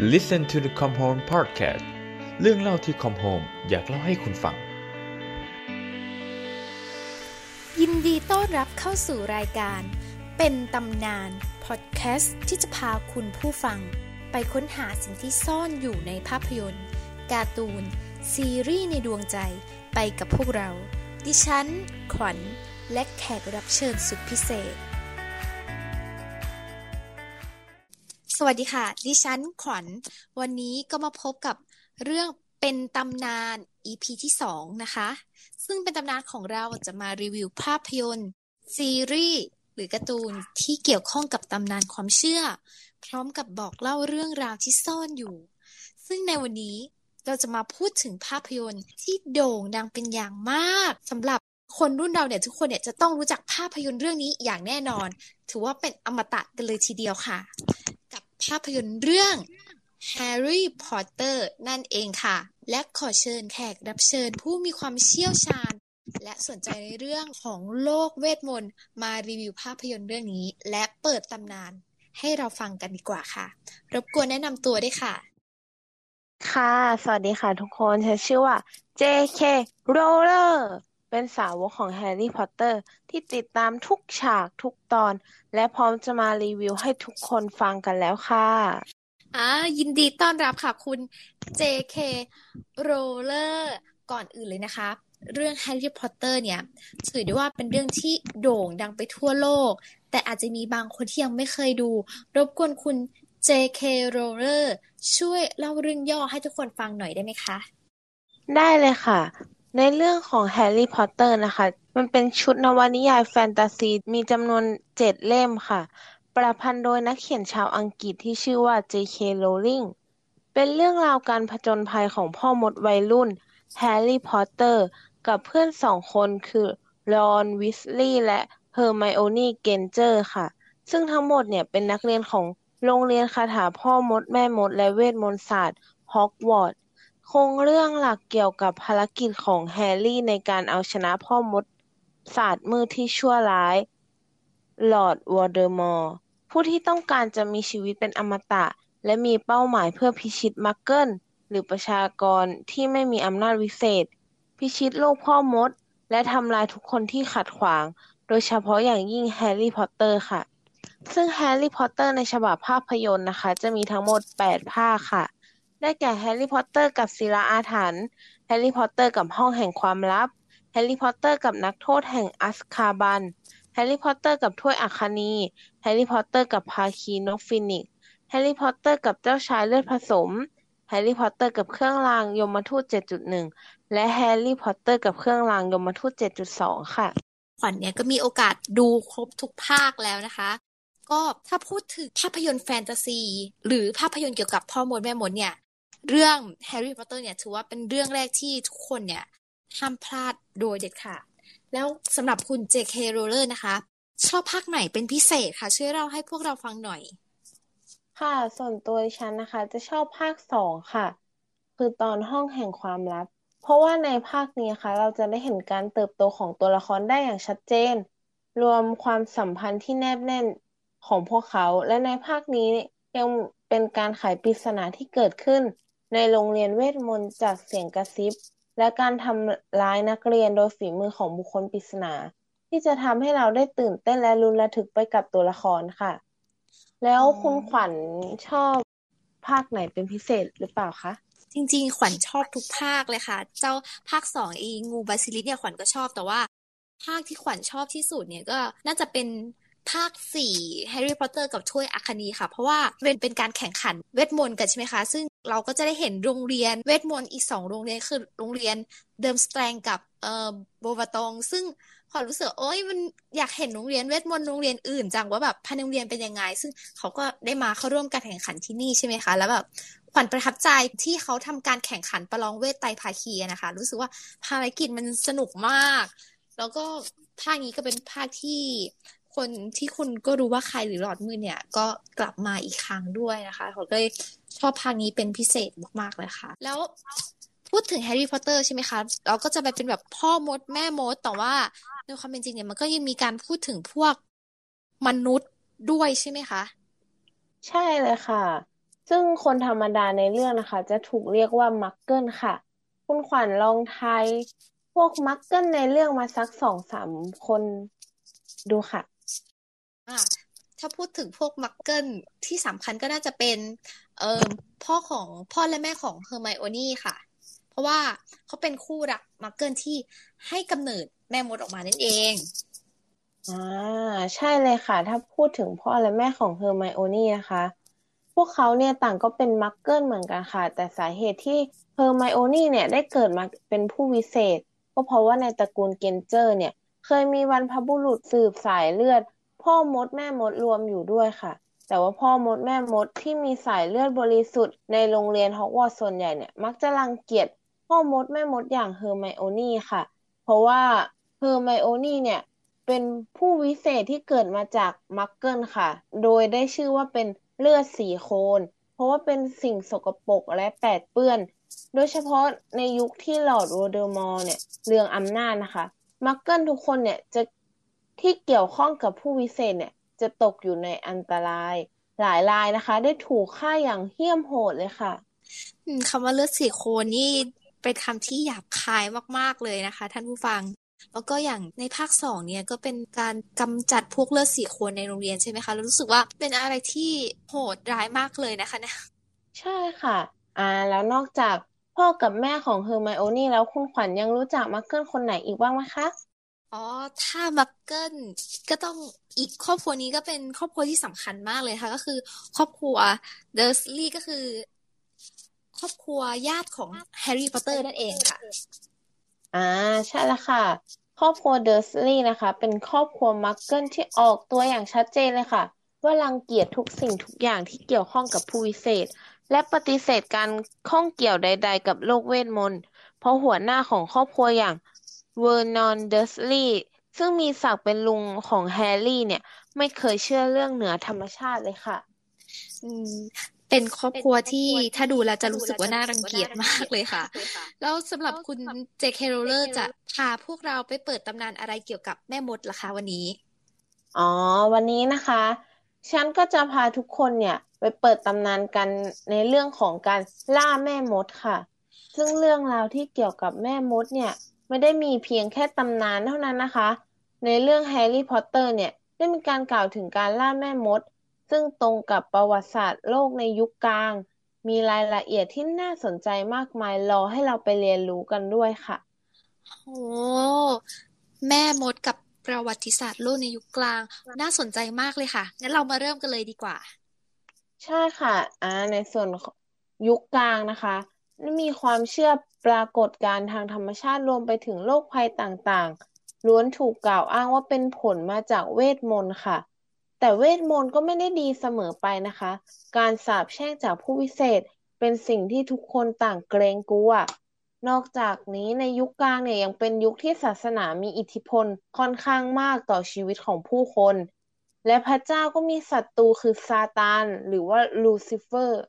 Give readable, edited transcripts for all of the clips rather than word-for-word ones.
Listen to the Come Home Podcast เรื่องเล่าที่ Come Home อยากเล่าให้คุณฟังยินดีต้อนรับเข้าสู่รายการเป็นตำนานพอดแคสต์ที่จะพาคุณผู้ฟังไปค้นหาสิ่งที่ซ่อนอยู่ในภาพยนตร์การ์ตูนซีรีส์ในดวงใจไปกับพวกเราดิฉันขวัญและแขกรับเชิญสุดพิเศษสวัสดีค่ะดิฉันขวัญวันนี้ก็มาพบกับเรื่องเป็นตำนาน EP ที่2นะคะซึ่งเป็นตำนานของเราจะมารีวิวภาพยนตร์ซีรีส์หรือการ์ตูนที่เกี่ยวข้องกับตำนานความเชื่อพร้อมกับบอกเล่าเรื่องราวที่ซ่อนอยู่ซึ่งในวันนี้เราจะมาพูดถึงภาพยนตร์ที่โด่งดังเป็นอย่างมากสำหรับคนรุ่นเราเนี่ยทุกคนเนี่ยจะต้องรู้จักภาพยนตร์เรื่องนี้อย่างแน่นอนถือว่าเป็นอมตะกันเลยทีเดียวค่ะกับภาพยนตร์เรื่อง Harry Potter นั่นเองค่ะและขอเชิญแขกรับเชิญผู้มีความเชี่ยวชาญและสนใจในเรื่องของโลกเวทมนต์มารีวิวภาพยนตร์เรื่องนี้และเปิดตำนานให้เราฟังกันดีกว่าค่ะรบกวนแนะนำตัวด้วยค่ะค่ะสวัสดีค่ะทุกคนฉันชื่อว่า J.K. Rowling เป็นสาวกของ Harry Potter ที่ติดตามทุกฉากทุกตอนและพร้อมจะมารีวิวให้ทุกคนฟังกันแล้วค่ะยินดีต้อนรับค่ะคุณ J.K. Rowling ก่อนอื่นเลยนะคะเรื่อง Harry Potter เนี่ยถือได้ว่าเป็นเรื่องที่โด่งดังไปทั่วโลกแต่อาจจะมีบางคนที่ยังไม่เคยดูรบกวนคุณ J.K. Rowling ช่วยเล่าเรื่องย่อให้ทุกคนฟังหน่อยได้ไหมคะได้เลยค่ะในเรื่องของ Harry Potter นะคะมันเป็นชุดนวนิยายแฟนตาซีมีจำนวน7เล่มค่ะประพันธ์โดยนักเขียนชาวอังกฤษที่ชื่อว่า J.K. Rowling เป็นเรื่องราวการผจญภัยของพ่อมดวัยรุ่น Harry Potter กับเพื่อน2คนคือ Ron Weasley และ Hermione Granger ค่ะซึ่งทั้งหมดเนี่ยเป็นนักเรียนของโรงเรียนคาถาพ่อมดแม่มดและเวทมนต์ศาสตร์ฮอกวอตส์โครงเรื่องหลักเกี่ยวกับภารกิจของแฮร์รี่ในการเอาชนะพ่อมดศาสตร์มืดที่ชั่วร้ายลอร์ดวอลเดอมอร์ผู้ที่ต้องการจะมีชีวิตเป็นอมตะและมีเป้าหมายเพื่อพิชิตมักเกิลหรือประชากรที่ไม่มีอำนาจวิเศษพิชิตโลกพ่อมดและทำลายทุกคนที่ขัดขวางโดยเฉพาะอย่างยิ่งแฮร์รี่พอตเตอร์ค่ะซึ่งแฮร์รี่พอตเตอร์ในฉบับภาพยนตร์นะคะจะมีทั้งหมด8ภาคค่ะได้แก่แฮร์รี่พอตเตอร์กับศิลาอาถรรพ์แฮร์รี่พอตเตอร์กับห้องแห่งความลับแฮร์รี่พอตเตอร์กับนักโทษแห่งอัสคาบันแฮร์รี่พอตเตอร์กับถ้วยอัคนีแฮร์รี่พอตเตอร์กับภาคีนกฟีนิกซ์แฮร์รี่พอตเตอร์กับเจ้าชายเลือดผสมแฮร์รี่พอตเตอร์กับเครื่องรางยมทูต 7.1 และแฮร์รี่พอตเตอร์กับเครื่องรางยมทูต 7.2 ค่ะขวัญเนี่ยก็มีโอกาสดูครบทุกภาคแล้วนะคะก็ถ้าพูดถึงภาพยนตร์แฟนตาซีหรือภาพยนตร์เกี่ยวกับพ่อมดแม่มดเนี่ยเรื่อง Harry Potter เนี่ยถือว่าเป็นเรื่องแรกที่ทุกคนเนี่ยห้ามพลาดโดยเด็ดขาดแล้วสำหรับคุณ J.K. Rowling นะคะชอบภาคไหนเป็นพิเศษค่ะช่วยเล่าให้พวกเราฟังหน่อยค่ะส่วนตัวดิฉันนะคะจะชอบภาค2ค่ะคือตอนห้องแห่งความลับเพราะว่าในภาคนี้ค่ะเราจะได้เห็นการเติบโตของตัวละครได้อย่างชัดเจนรวมความสัมพันธ์ที่แนบแน่นของพวกเขาและในภาคนี้ยังเป็นการไขปริศนาที่เกิดขึ้นในโรงเรียนเวทมนต์จากเสียงกระซิบและการทำร้ายนักเรียนโดยฝีมือของบุคคลปริศนาที่จะทำให้เราได้ตื่นเต้นและลุ้นระทึกไปกับตัวละครค่ะแล้วคุณขวัญชอบภาคไหนเป็นพิเศษหรือเปล่าคะจริงๆขวัญชอบทุกภาคเลยค่ะเจ้าภาค2งูบาซิลิสเนี่ยขวัญก็ชอบแต่ว่าภาคที่ขวัญชอบที่สุดเนี่ยก็น่าจะเป็นภาค4 Harry Potter กับถ้วยอัคนีค่ะเพราะว่าเป็นการแข่งขันเวทมนต์กันใช่ไหมคะซึ่งเราก็จะได้เห็นโรงเรียนเวทมนต์อีก2โรงเรียนคือโรงเรียนเดิมสแตรงกับโบวาตองซึ่งขอรู้สึกโอ๊ยมันอยากเห็นโรงเรียนเวทมนต์โรงเรียนอื่นจังว่าแบบภายในโรงเรียนเป็นยังไงซึ่งเขาก็ได้มาเข้าร่วมการแข่งขันที่นี่ใช่ไหมคะแล้วแบบขวัญประทับใจที่เขาทำการแข่งขันประลองเวทไตรภาคีนะคะรู้สึกว่าภารกิจมันสนุกมากแล้วก็ภาคนี้ก็เป็นภาคที่คนที่คุณก็รู้ว่าใครหรือหลอดมือเนี่ยก็กลับมาอีกครั้งด้วยนะคะเขาก็เลยชอบภาคนี้เป็นพิเศษมากๆเลยค่ะแล้วพูดถึง Harry Potter ใช่ไหมคะเราก็จะไปเป็นแบบพ่อมดแม่มดแต่ว่าในความเป็นจริงเนี่ยมันก็ยังมีการพูดถึงพวกมนุษย์ด้วยใช่ไหมคะใช่เลยค่ะ ซึ่งคนธรรมดาในเรื่องนะคะ จะถูกเรียกว่ามักเกิลค่ะ คุณขวัญลองทายพวกมักเกิลในเรื่องมาสัก 2-3 คนดูค่ะ อ่ะถ้าพูดถึงพวกมักเกิลที่สำคัญก็น่าจะเป็นพ่อและแม่ของเฮอร์ไมโอนี่ค่ะเพราะว่าเขาเป็นคู่รักมักเกิลที่ให้กำเนิดแม่มดออกมานั่นเองใช่เลยค่ะถ้าพูดถึงพ่อและแม่ของเฮอร์ไมโอนี่นะคะพวกเขาเนี่ยต่างก็เป็นมักเกิลเหมือนกันค่ะแต่สาเหตุที่เฮอร์ไมโอนี่เนี่ยได้เกิดมาเป็นผู้วิเศษก็เพราะว่าในตระกูลเกนเจอร์เนี่ยเคยมีบรรพบุรุษสืบสายเลือดพ่อมดแม่มดรวมอยู่ด้วยค่ะแต่ว่าพ่อมดแม่มดที่มีสายเลือดบริสุทธิ์ในโรงเรียนฮอกวอตส์ส่วนใหญ่เนี่ยมักจะรังเกียจพ่อมดแม่มดอย่างเฮอร์ไมโอนี่ค่ะเพราะว่าเฮอร์ไมโอนี่เนี่ยเป็นผู้วิเศษที่เกิดมาจากมักเกิลค่ะโดยได้ชื่อว่าเป็นเลือดสีโคลนเพราะว่าเป็นสิ่งสกปรกและแปดเปื้อนโดยเฉพาะในยุคที่ลอร์ดโวลเดอมอร์เนี่ยเรื่องอำนาจนะคะมักเกิลทุกคนเนี่ยจะที่เกี่ยวข้องกับผู้วิเศษเนี่ยจะตกอยู่ในอันตรายหลายรายนะคะได้ถูกฆ่าอย่างเหี้ยมโหดเลยค่ะคำว่าเลือดสีโคลนนี่เป็นคำที่หยาบคายมากๆเลยนะคะท่านผู้ฟังแล้วก็อย่างในภาค2เนี่ยก็เป็นการกำจัดพวกเลือดสีโคลนในโรงเรียนใช่ไหมคะแล้วรู้สึกว่าเป็นอะไรที่โหดร้ายมากเลยนะคะนะใช่ค่ะแล้วนอกจากพ่อกับแม่ของเฮอร์ไมโอนี่แล้วคุณขวัญยังรู้จักมักเกิลคนไหนอีกบ้างไหมคะถ้ามักเกิลก็ต้องอีกครอบครัวนี้ก็เป็นครอบครัวที่สำคัญมากเลยค่ะก็คือครอบครัวเดอร์สลีย์ก็คือครอบครัวญาติของแฮร์รี่พอตเตอร์นั่นเองค่ะใช่แล้วค่ะครอบครัวเดอร์สลีย์นะคะเป็นครอบครัวมักเกิลที่ออกตัวอย่างชัดเจนเลยค่ะว่ารังเกียจทุกสิ่งทุกอย่างที่เกี่ยวข้องกับผู้วิเศษและปฏิเสธการข้องเกี่ยวใดๆกับโลกเวทมนต์เพราะหัวหน้าของครอบครัวอย่างVernon Dursley ซึ่งมีศักดิ์เป็นลุงของแฮร์รี่เนี่ยไม่เคยเชื่อเรื่องเหนือธรรมชาติเลยค่ะเป็นครอบครัวที่ถ้าดูแล้วจะรู้สึกว่าน่ารังเกียจมากเลยค่ะแล้วสำหรับคุณ J.K. Rowling จะพาพวกเราไปเปิดตำนานอะไรเกี่ยวกับแม่มดล่ะคะวันนี้วันนี้นะคะฉันก็จะพาทุกคนเนี่ยไปเปิดตำนานกันในเรื่องของการล่าแม่มดค่ะซึ่งเรื่องราวที่เกี่ยวกับแม่มดเนี่ยไม่ได้มีเพียงแค่ตำนานเท่านั้นนะคะในเรื่องแฮร์รี่พอตเตอร์เนี่ยได้มีการกล่าวถึงการล่าแม่มดซึ่งตรงกับประวัติศาสตร์โลกในยุคกลางมีรายละเอียดที่น่าสนใจมากมายรอให้เราไปเรียนรู้กันด้วยค่ะแม่มดกับประวัติศาสตร์โลกในยุคกลางน่าสนใจมากเลยค่ะงั้นเรามาเริ่มกันเลยดีกว่าใช่ค่ะในส่วนยุคกลางนะคะมีความเชื่อปรากฏการณ์ทางธรรมชาติรวมไปถึงโรคภัยต่างๆล้วนถูกกล่าวอ้างว่าเป็นผลมาจากเวทมนต์ค่ะแต่เวทมนต์ก็ไม่ได้ดีเสมอไปนะคะการสาปแช่งจากผู้วิเศษเป็นสิ่งที่ทุกคนต่างเกรงกลัวนอกจากนี้ในยุคกลางเนี่ยยังเป็นยุคที่ศาสนามีอิทธิพลค่อนข้างมากต่อชีวิตของผู้คนและพระเจ้าก็มีศัตรูคือซาตานหรือว่าลูซิเฟอร์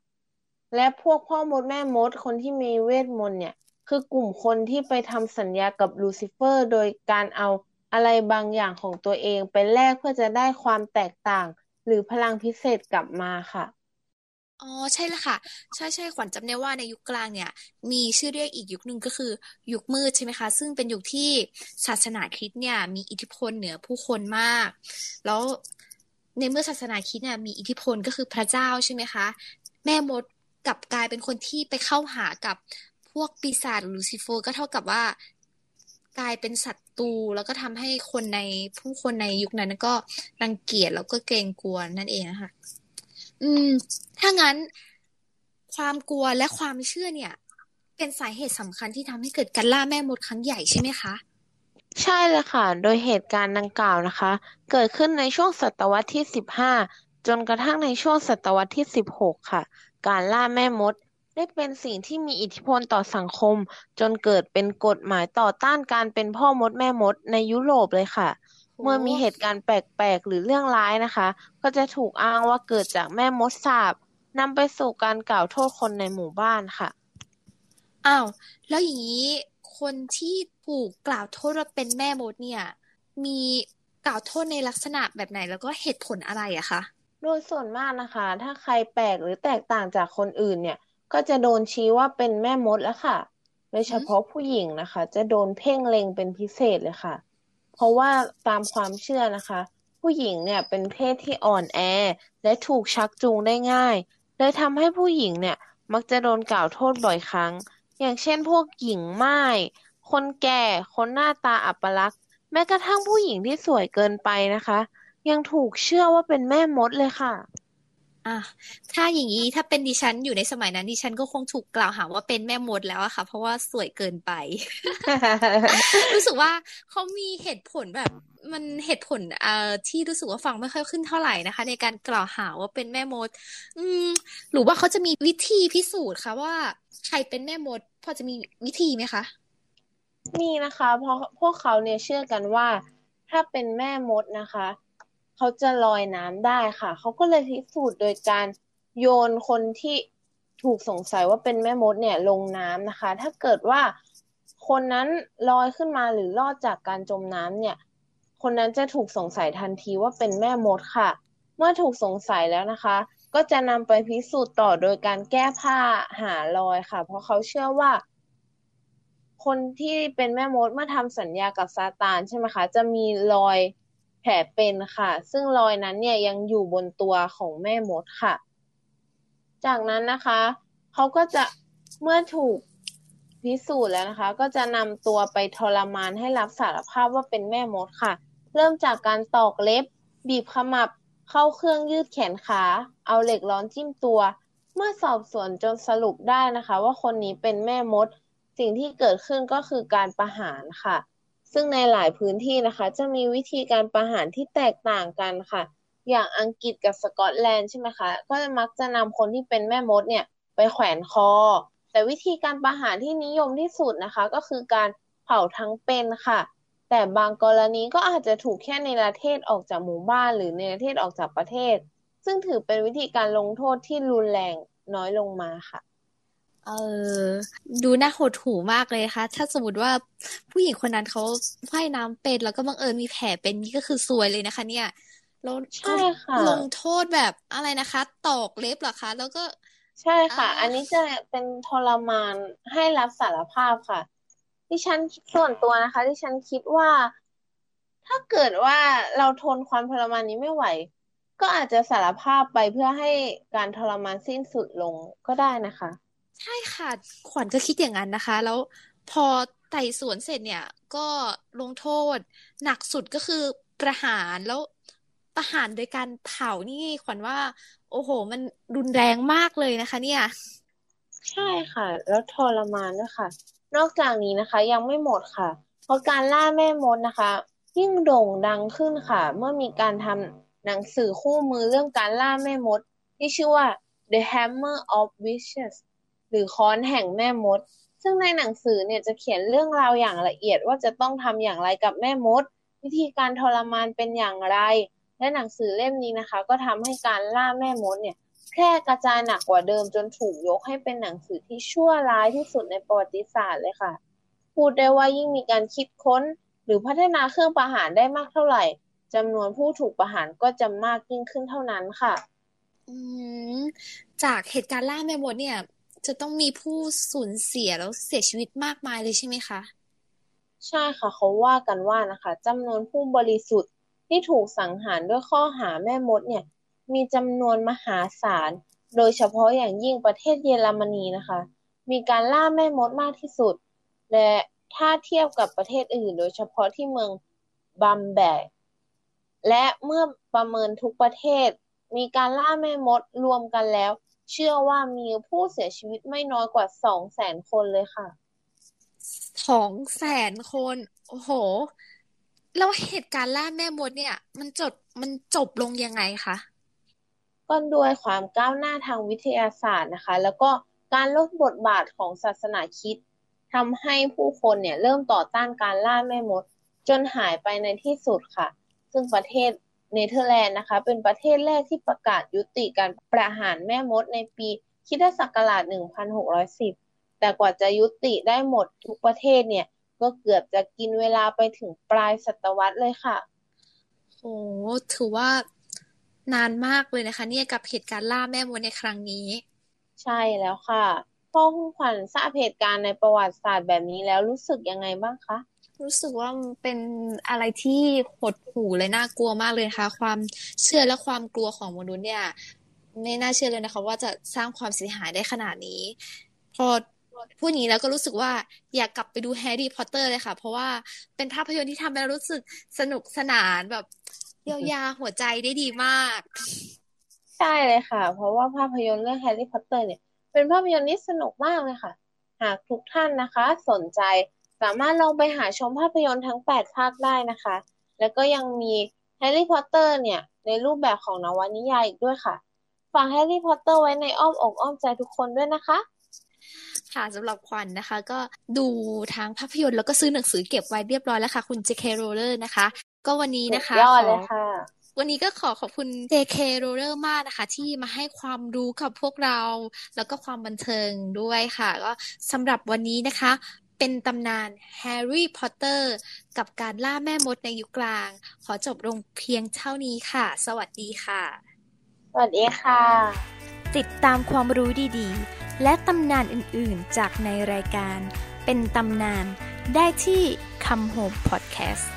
และพวกพ่อมดแม่มดคนที่มีเวทมนต์เนี่ยคือกลุ่มคนที่ไปทำสัญญากับลูซิเฟอร์โดยการเอาอะไรบางอย่างของตัวเองไปแลกเพื่อจะได้ความแตกต่างหรือพลังพิเศษกลับมาค่ะใช่ละค่ะใช่ๆขวัญจำได้ว่าในยุคกลางเนี่ยมีชื่อเรียกอีกยุคนึงก็คือยุคมืดใช่ไหมคะซึ่งเป็นยุคที่ศาสนาคริสต์เนี่ยมีอิทธิพลเหนือผู้คนมากแล้วในเมื่อศาสนาคริสต์เนี่ยมีอิทธิพลก็คือพระเจ้าใช่ไหมคะแม่มดกลับกลายเป็นคนที่ไปเข้าหากับพวกปีศาจลูซิเฟอร์ก็เท่ากับว่ากลายเป็นศัตรูแล้วก็ทำให้ผู้คนในยุคนั้นก็รังเกียจแล้วก็เกรงกลัวนั่นเองนะคะถ้างั้นความกลัวและความเชื่อเนี่ยเป็นสาเหตุสำคัญที่ทำให้เกิดการล่าแม่มดครั้งใหญ่ใช่ไหมคะใช่เลยค่ะโดยเหตุการณ์ดังกล่าวนะคะเกิดขึ้นในช่วงศตวรรษที่15จนกระทั่งในช่วงศตวรรษที่16ค่ะการล่าแม่มดได้เป็นสิ่งที่มีอิทธิพลต่อสังคมจนเกิดเป็นกฎหมายต่อต้านการเป็นพ่อมดแม่มดในยุโรปเลยค่ะเมื่อมีเหตุการณ์แปลกๆหรือเรื่องร้ายนะคะก็จะถูกอ้างว่าเกิดจากแม่มดสาปนำไปสู่การกล่าวโทษคนในหมู่บ้านค่ะแล้วอย่างนี้คนที่ถูกกล่าวโทษว่าเป็นแม่มดเนี่ยมีกล่าวโทษในลักษณะแบบไหนแล้วก็เหตุผลอะไรอะคะ โดยส่วนมากนะคะ ถ้าใครแปลกหรือแตกต่างจากคนอื่นเนี่ย ก็จะโดนชี้ว่าเป็นแม่มดแล้วค่ะ โดยเฉพาะผู้หญิงนะคะ จะโดนเพ่งเล็งเป็นพิเศษเลยค่ะ เพราะว่าตามความเชื่อนะคะ ผู้หญิงเนี่ยเป็นเพศที่อ่อนแอและถูกชักจูงได้ง่าย เลยทำให้ผู้หญิงเนี่ยมักจะโดนกล่าวโทษบ่อยครั้ง อย่างเช่นพวกหญิงม่าย คนแก่ คนหน้าตาอัปลักษณ์ แม้กระทั่งผู้หญิงที่สวยเกินไปนะคะยังถูกเชื่อว่าเป็นแม่มดเลยค่ะถ้าอย่างนี้ถ้าเป็นดิฉันอยู่ในสมัยนั้นดิฉันก็คงถูกกล่าวหาว่าเป็นแม่มดแล้วอะค่ะเพราะว่าสวยเกินไป รู้สึกว่าเขามีเหตุผลแบบมันเหตุผลที่รู้สึกว่าฟังไม่ค่อยขึ้นเท่าไหร่นะคะในการกล่าวหาว่าเป็นแม่มดหรือว่าเขาจะมีวิธีพิสูจน์คะว่าใครเป็นแม่มดพอจะมีวิธีไหมคะมีนะคะเพราะพวกเขาเนี่ยเชื่อกันว่าถ้าเป็นแม่มดนะคะเขาจะลอยน้ำได้ค่ะเขาก็เลยพิสูจน์โดยการโยนคนที่ถูกสงสัยว่าเป็นแม่มดเนี่ยลงน้ำนะคะถ้าเกิดว่าคนนั้นลอยขึ้นมาหรือรอดจากการจมน้ำเนี่ยคนนั้นจะถูกสงสัยทันทีว่าเป็นแม่มดค่ะเมื่อถูกสงสัยแล้วนะคะก็จะนำไปพิสูจน์ต่อโดยการแก้ผ้าหารอยค่ะเพราะเขาเชื่อว่าคนที่เป็นแม่มดเมื่อทำสัญญากับซาตานใช่ไหมคะจะมีรอยแผลเป็นค่ะซึ่งรอยนั้นเนี่ยยังอยู่บนตัวของแม่มดค่ะจากนั้นนะคะเขาก็จะเมื่อถูกพิสูจน์แล้วนะคะก็จะนำตัวไปทรมานให้รับสารภาพว่าเป็นแม่มดค่ะเริ่มจากการตอกเล็บบีบขมับเข้าเครื่องยืดแขนขาเอาเหล็กร้อนจิ้มตัวเมื่อสอบสวนจนสรุปได้นะคะว่าคนนี้เป็นแม่มดสิ่งที่เกิดขึ้นก็คือการประหารค่ะซึ่งในหลายพื้นที่นะคะจะมีวิธีการประหารที่แตกต่างกันค่ะอย่างอังกฤษกับสกอตแลนด์ใช่ไหมคะก็มักจะนำคนที่เป็นแม่มดเนี่ยไปแขวนคอแต่วิธีการประหารที่นิยมที่สุดนะคะก็คือการเผาทั้งเป็นค่ะแต่บางกรณีก็อาจจะถูกแค่เนรเทศออกจากหมู่บ้านหรือเนรเทศออกจากประเทศซึ่งถือเป็นวิธีการลงโทษที่รุนแรงน้อยลงมาค่ะดูน่าโหดหู่มากเลยค่ะถ้าสมมติว่าผู้หญิงคนนั้นเขาว่ายน้ำเป็นแล้วก็บังเอิญมีแผลเป็นนี่ก็คือซวยเลยนะคะเนี่ยแล้วก็ลงโทษแบบอะไรนะคะตอกเล็บเหรอคะแล้วก็ใช่ค่ะ อันนี้จะเป็นทรมานให้รับสารภาพค่ะดิฉันส่วนตัวนะคะดิฉันคิดว่าถ้าเกิดว่าเราทนความทรมานนี้ไม่ไหวก็อาจจะสารภาพไปเพื่อให้การทรมานสิ้นสุดลงก็ได้นะคะใช่ค่ะขวัญก็คิดอย่างนั้นนะคะแล้วพอไต่สวนเสร็จเนี่ยก็ลงโทษหนักสุดก็คือประหารแล้วประหารโดยการเผานี่ขวัญว่าโอ้โหมันรุนแรงมากเลยนะคะเนี่ยใช่ค่ะแล้วทรมานด้วยค่ะนอกจากนี้นะคะยังไม่หมดค่ะเพราะการล่าแม่มดนะคะยิ่งโด่งดังขึ้นค่ะเมื่อมีการทำหนังสือคู่มือเรื่องการล่าแม่มดที่ชื่อว่า The Hammer of Witchesหรือค้อนแห่งแม่มดซึ่งในหนังสือเนี่ยจะเขียนเรื่องราวอย่างละเอียดว่าจะต้องทำอย่างไรกับแม่มดวิธีการทรมานเป็นอย่างไรและหนังสือเล่มนี้นะคะก็ทำให้การล่าแม่มดเนี่ยแพร่กระจายหนักกว่าเดิมจนถูกยกให้เป็นหนังสือที่ชั่วร้ายที่สุดในประวัติศาสตร์เลยค่ะพูดได้ว่ายิ่งมีการคิดค้นหรือพัฒนาเครื่องประหารได้มากเท่าไหร่จำนวนผู้ถูกประหารก็จะมากยิ่งขึ้นเท่านั้นค่ะจากเหตุการณ์ล่าแม่มดเนี่ยจะต้องมีผู้สูญเสียแล้วเสียชีวิตมากมายเลยใช่ไหมคะใช่ค่ะเขาว่ากันว่านะคะจำนวนผู้บริสุทธิ์ที่ถูกสังหารด้วยข้อหาแม่มดเนี่ยมีจำนวนมหาศาลโดยเฉพาะอย่างยิ่งประเทศเยอรมนีนะคะมีการล่าแม่มดมากที่สุดและถ้าเทียบกับประเทศอื่นโดยเฉพาะที่เมืองบัมแบกและเมื่อประเมินทุกประเทศมีการล่าแม่มดรวมกันแล้วเชื่อว่ามีผู้เสียชีวิตไม่น้อยกว่า 200,000 คนเลยค่ะ 200,000 คนโอ้โหแล้วเหตุการณ์ล่าแม่มดเนี่ยมันจบลงยังไงคะก็ด้วยความก้าวหน้าทางวิทยาศาสตร์นะคะแล้วก็การลดบทบาทของศาสนาคริสต์ทำให้ผู้คนเนี่ยเริ่มต่อต้านการล่าแม่มดจนหายไปในที่สุดค่ะซึ่งประเทศเนเธอร์แลนด์นะคะเป็นประเทศแรกที่ประกาศยุติการประหารแม่มดในปีคริสตศักราช 1610 แต่กว่าจะยุติได้หมดทุกประเทศเนี่ยก็เกือบจะกินเวลาไปถึงปลายศตวรรษเลยค่ะโอ้ถือว่า นานมากเลยนะคะเนี่ยกับเหตุการณ์ล่าแม่มดในครั้งนี้ใช่แล้วค่ะพอคุณขวัญทราบเหตุการณ์ในประวัติศาสตร์แบบนี้แล้วรู้สึกยังไงบ้างคะรู้สึกว่ามันเป็นอะไรที่หดหู่และน่ากลัวมากเลยค่ะความเชื่อและความกลัวของมนุษย์เนี่ยไม่น่าเชื่อเลยนะคะว่าจะสร้างความเสียหายได้ขนาดนี้พอพูดอย่างนี้แล้วก็รู้สึกว่าอยากกลับไปดู Harry Potter เลยค่ะเพราะว่าเป็นภาพยนตร์ที่ทำให้รู้สึกสนุกสนานแบบเยียวยาหัวใจได้ดีมากใช่เลยค่ะเพราะว่าภาพยนตร์เรื่อง Harry Potter เนี่ยเป็นภาพยนตร์ที่สนุกมากเลยค่ะหากทุกท่านนะคะสนใจสามารถลองไปหาชมภาพยนตร์ทั้ง8ภาคได้นะคะแล้วก็ยังมี Harry Potter เนี่ยในรูปแบบของนวนิยายอีกด้วยค่ะฝาก Harry Potter ไว้ในอ้อมอกอ้อมใจทุกคนด้วยนะคะค่ะสำหรับขวัญ นะคะก็ดูทางภาพยนตร์แล้วก็ซื้อหนังสือเก็บไว้เรียบร้อยแล้วค่ะคุณ J.K. Rowling นะคะก็วันนี้นะคะยอดเลยค่ะวันนี้ก็ขอขอบคุณ J.K. Rowling มากนะคะที่มาให้ความรู้กับพวกเราแล้วก็ความบันเทิงด้วยค่ะก็สำหรับวันนี้นะคะเป็นตำนาน Harry Potter กับการล่าแม่มดในยุคกลางขอจบลงเพียงเท่านี้ค่ะสวัสดีค่ะสวัสดีค่ะติดตามความรู้ดีๆและตำนานอื่นๆจากในรายการเป็นตำนานได้ที่คำโฮมพอดแคสต์